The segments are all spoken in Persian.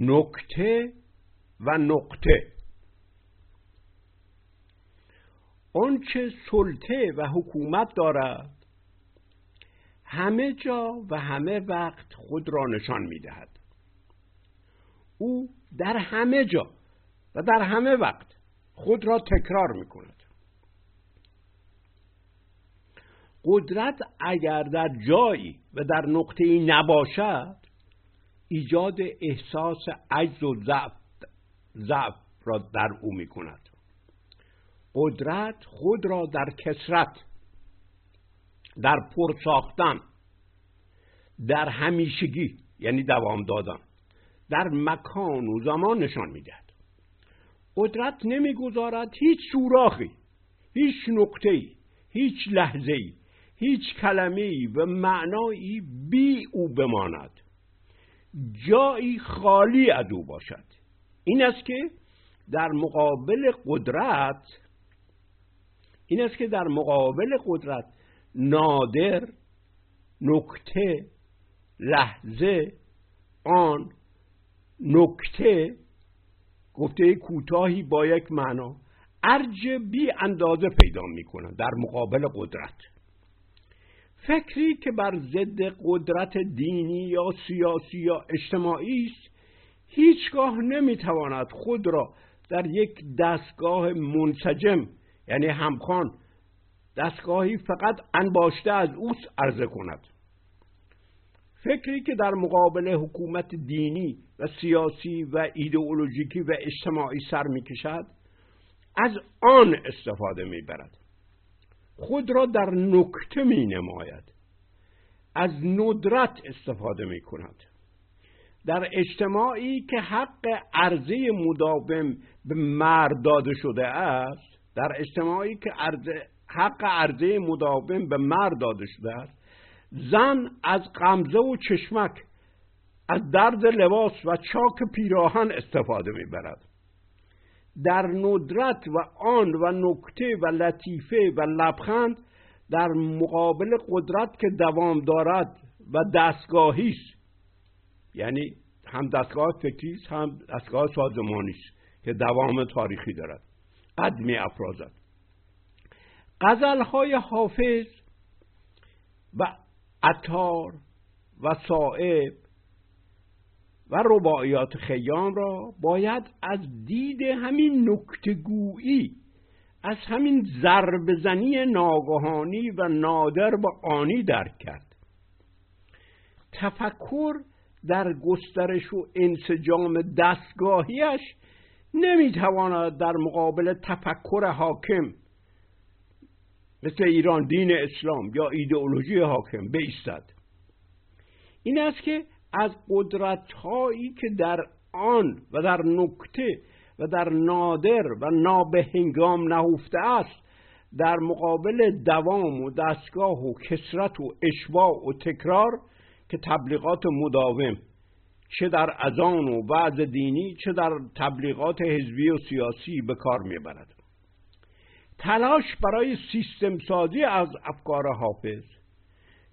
نکته و نقطه. آنچه سلطه و حکومت دارد همه جا و همه وقت خود را نشان می‌دهد. او در همه جا و در همه وقت خود را تکرار می‌کند. قدرت اگر در جایی و در نقطه‌ای نباشد، ایجاد احساس عجز و ضعف را در او می‌کند. قدرت خود را در کثرت، در پر ساختن، در همیشگی یعنی دوام دادن، در مکان و زمان نشان می‌دهد. قدرت نمی‌گذارد هیچ سوراخی، هیچ نقطه‌ای، هیچ لحظه‌ای، هیچ کلمه‌ای و معنایی بی او بماند، جایی خالی از او باشد. این است که در مقابل قدرت نادر، نکته، لحظه، آن، نکته، گفته کوتاهی با یک معنا ارج بی اندازه پیدا میکنه. در مقابل قدرت فکری که بر ضد قدرت دینی یا سیاسی یا اجتماعی است هیچگاه نمیتواند خود را در یک دستگاه منسجم، یعنی همخوان، دستگاهی فقط انباشته از اوست عرضه کند. فکری که در مقابل حکومت دینی و سیاسی و ایدئولوژیکی و اجتماعی سر میکشد از آن استفاده میبرد، خود را در نکته مینماید، از ندرت استفاده میکند. در اجتماعی که حق عرضه مداوم به مرد داده شده است، زن از غمزه و چشمک، از درد لباس و چاک پیراهن استفاده میبرد. در ندرت و آن و نکته و لطیفه و لبخند در مقابل قدرت که دوام دارد و دستگاهی است، یعنی هم دستگاه فکری است هم دستگاه سازمانی است که دوام تاریخی دارد، قد می‌افرازد. غزل‌های حافظ و عطار و صائب و رباعیات خیام را باید از دید همین نکته‌گویی، از همین ضربه‌زنی ناگهانی و نادر به آنی درک کرد. تفکر در گسترش و انسجام دستگاهیش نمیتواند در مقابل تفکر حاکم مثل ایران، دین اسلام یا ایدئولوژی حاکم بایستد. این است که از قدرت‌هایی که در آن و در نکته و در نادر و نابهنگام نهفته است در مقابل دوام و دستگاه و کثرت و اشباع و تکرار که تبلیغات مداوم، چه در اذان و وعظ دینی چه در تبلیغات حزبی و سیاسی به کار میبرد. تلاش برای سیستم سازی از افکار حافظ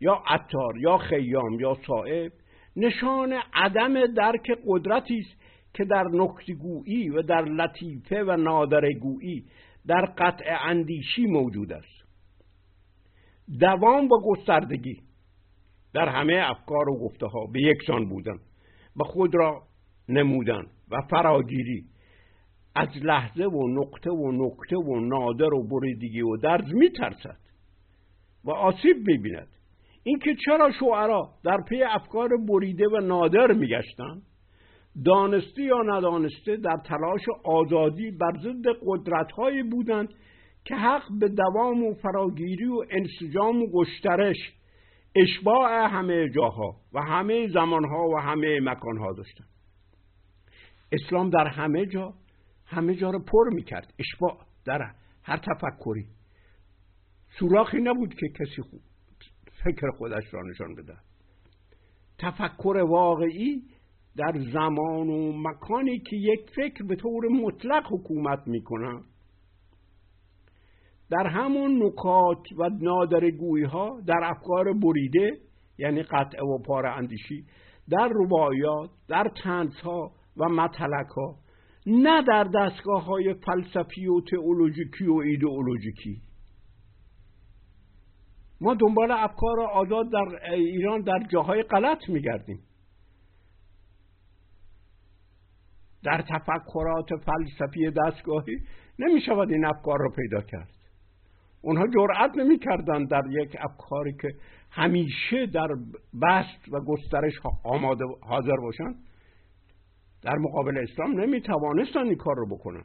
یا عطار یا خیام یا صائب نشان عدم درک قدرتی است که در نکته‌گویی و در لطیفه و نادرگویی، در قطع اندیشی موجود است. دوام و گستردگی در همه افکار و گفته ها به یکسان بودن و خود را نمودن و فراگیری از لحظه و نقطه و نکته و نادر و بریدگی و درز میترسد و آسیب میبیند. اینکه چرا شعرا در پی افکار بریده و نادر میگشتند، دانسته یا ندانسته در تلاش آزادی بر ضد قدرت‌هایی بودند که حق به دوام و فراگیری و انسجام و گسترش، اشباع همه جاها و همه زمانها و همه مکانها داشتن. اسلام در همه جا رو پر میکرد، اشباع در هر تفکری، سوراخی نبود که کسی فکر خودش را نشان بده. تفکر واقعی در زمان و مکانی که یک فکر به طور مطلق حکومت میکنه، در همون نکات و نادرگویی ها، در افکار بریده یعنی قطع و پاره اندیشی، در رباعیات، در طنزها و متلک ها، نه در دستگاه های فلسفی و تئولوژیکی و ایدئولوژیکی. ما دنبال افکار آزاد در ایران در جاهای غلط میگردیم، در تفکرات فلسفی دستگاهی نمیشود این افکار رو پیدا کرد. اونها جرأت نمیکردن در یک افکاری که همیشه در بسط و گسترش آماده حاضر باشن، در مقابل اسلام نمیتوانستن این کار رو بکنن.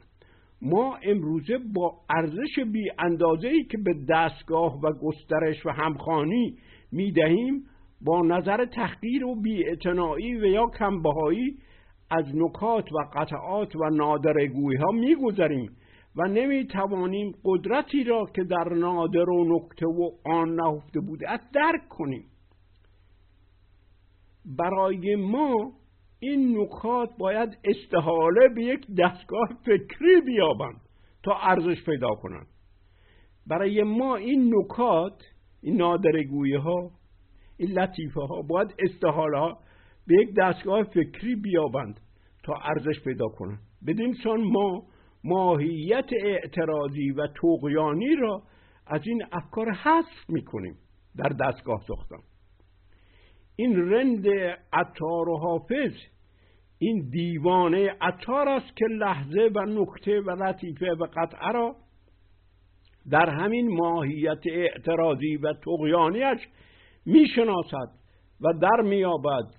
ما امروزه با ارزش بی اندازه‌ای که به دستگاه و گسترش و همخوانی میدهیم، با نظر تحقیر و بی‌اعتنایی و یا کمبهایی از نکات و قطعات و نادرگویی‌ها میگذریم و نمیتوانیم قدرتی را که در نادر و نکته و آن نهفته بوده است درک کنیم. برای ما این نکات باید استحاله به یک دستگاه فکری بیابند تا ارزش پیدا کنند. برای ما این نکات، این نادرگویی ها، این لطیفه ها باید استحاله به یک دستگاه فکری بیابند تا ارزش پیدا کنند. بدین سان ما ماهیت اعتراضی و طغیانی را از این افکار حذف میکنیم در دستگاه ساختن. این رند عطار و حافظ، این دیوانه عطار است که لحظه و نکته و لطیفه و قطعه را در همین ماهیت اعتراضی و طغیانیش میشناسد و در میابد.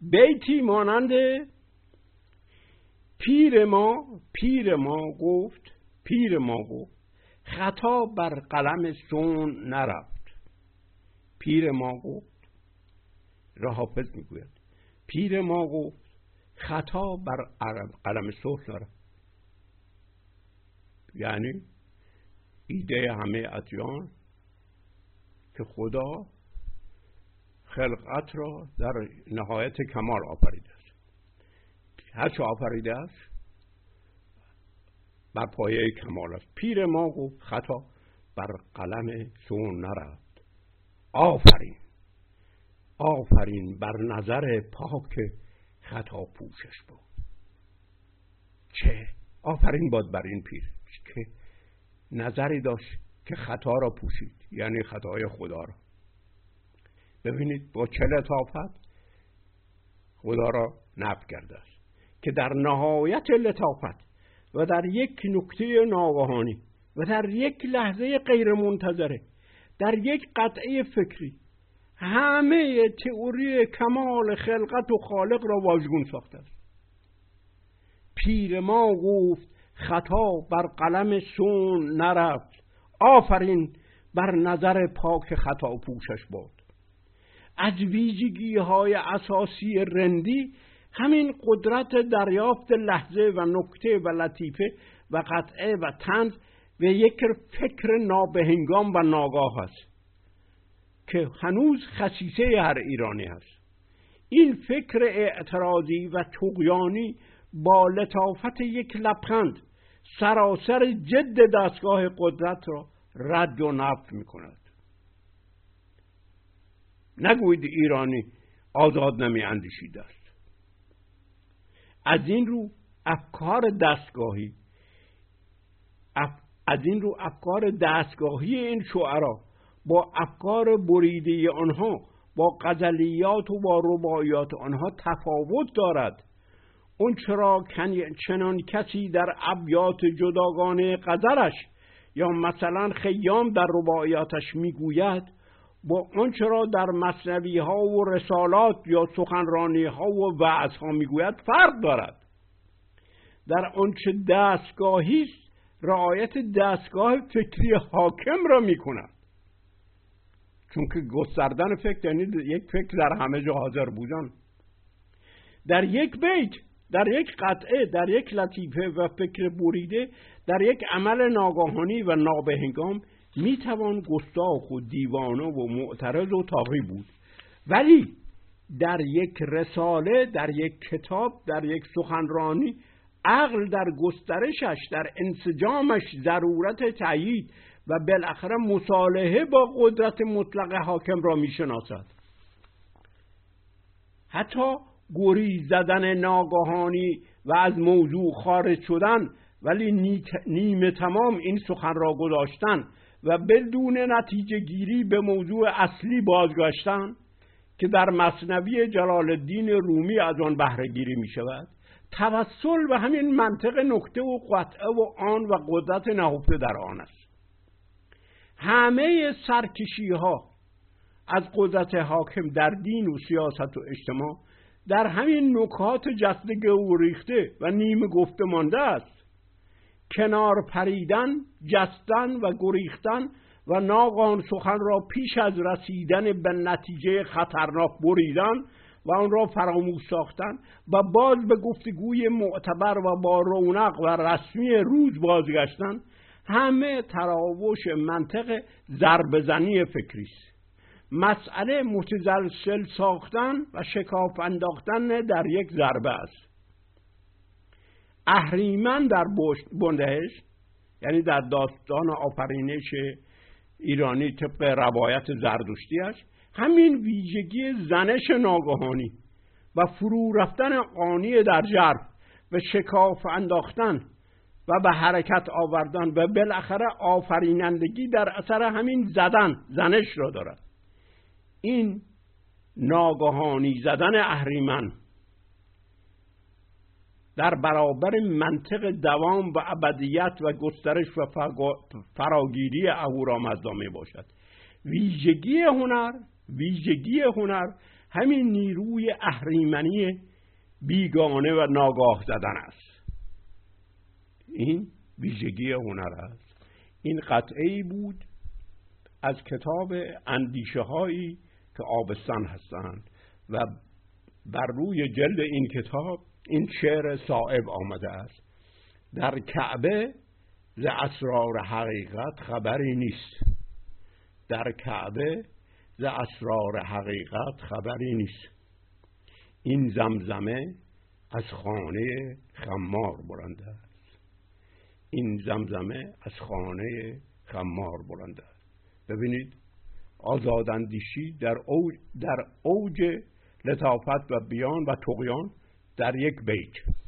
بیتی مانند پیر ما گفت خطا بر قلم سون نرفت. پیر ما گفت، حافظ میگوید، پیر ما گفت خطا بر قلم سون نرفت. یعنی ایده همه ادیان که خدا خلقت را در نهایت کمال آفریده است، هرچه آفریده است بر پایه کمال است. پیر ما گفت خطا بر قلم سون نرفت. آفرین بر نظر پاک خطا پوشش بود. چه آفرین باد بر این پیر که نظری داشت که خطا را پوشید، یعنی خطای خدا را. ببینید با چه لطافت خدا را نفی کرده است که در نهایت لطافت و در یک نکته ناگهانی و در یک لحظه غیر منتظره، در یک قطعه فکری، همه تئوری کمال خلقت و خالق را واژگون ساخته است. پیر ما گفت خطا بر قلم سون نرفت، آفرین بر نظر پاک خطا پوشش باد. از ویژگی‌های اساسی رندی همین قدرت دریافت لحظه و نکته و لطیفه و قطعه و طنز و یک فکر نابهنگام و ناگاه است که هنوز خصیصه هر ایرانی است. این فکر اعتراضی و طغیانی با لطافت یک لبخند سراسر جد دستگاه قدرت را رد و نفی می‌کند. نگوید ایرانی آزاد نمی اندیشیده است. از این رو افکار دستگاهی این شعرا با افکار بریده آنها، با غزلیات و با رباعیات آنها تفاوت دارد. اون چرا چنان کسی در ابیات جداگانه غزلش یا مثلا خیام در رباعیاتش میگوید، با آنچه را در مثنوی ها و رسالات یا سخنرانی ها و وعظ ها میگوید فرق دارد. در آنچه دستگاهی است رعایت دستگاه فکری حاکم را میکند، چون که گستردن فکر یعنی یک فکر در همه جا حاضر بودن. در یک بیت، در یک قطعه، در یک لطیفه و فکر بریده، در یک عمل ناگاهانی و نابهنگام میتوان گستاخ و دیوانه و معترض و طاغی بود، ولی در یک رساله، در یک کتاب، در یک سخنرانی عقل در گسترشش، در انسجامش ضرورت تأیید و بالاخره مصالحه با قدرت مطلق حاکم را میشناسد. حتی گریز زدن ناگهانی و از موضوع خارج شدن، ولی نیمه تمام این سخن را گذاشتن و بدون نتیجه گیری به موضوع اصلی بازگشتن که در مثنوی جلال الدین رومی از آن بهره گیری می شود، توسل به همین منطق نکته و قطعه و آن و قدرت نهفته در آن است. همه سرکشی ها از قدرت حاکم در دین و سیاست و اجتماع در همین نکات جسته گوریخته و نیمه گفته مانده است. کنار پریدن، جستن و گریختن و ناگهان سخن را پیش از رسیدن به نتیجه خطرناک بریدن و آن را فراموش ساختن و باز به گفتگوی معتبر و با رونق و رسمی روز بازگشتن، همه تراوش منطق ضربه‌زنی فکری است. مسئله متزلزل ساختن و شکاف انداختن در یک ضربه است. اهریمن در بندهشت، یعنی در داستان آفرینش ایرانی طبق روایت زردشتیش، همین ویژگی زنش ناگهانی و فرو رفتن آنی در ژرف و شکاف انداختن و به حرکت آوردن و بالاخره آفرینندگی در اثر همین زدن، زنش را دارد. این ناگهانی زدن اهریمن در برابر منطق دوام و ابدیت و گسترش و فراگیری اهورامزدا باشد. ویژگی هنر همین نیروی اهریمنی بیگانه و ناگاه زدن است. این ویژگی هنر است. این قطعه‌ای بود از کتاب اندیشه‌هایی که آبستن هستند و بر روی جلد این کتاب این شعر صائب آمده است: در کعبه ز اسرار حقیقت خبری نیست. در کعبه ز اسرار حقیقت خبری نیست. این زمزمه از خانه خمار برنده است. این زمزمه از خانه خمار برنده است. ببینید، آزاداندیشی در اوج لطافت و بیان و طغیان در یک بیت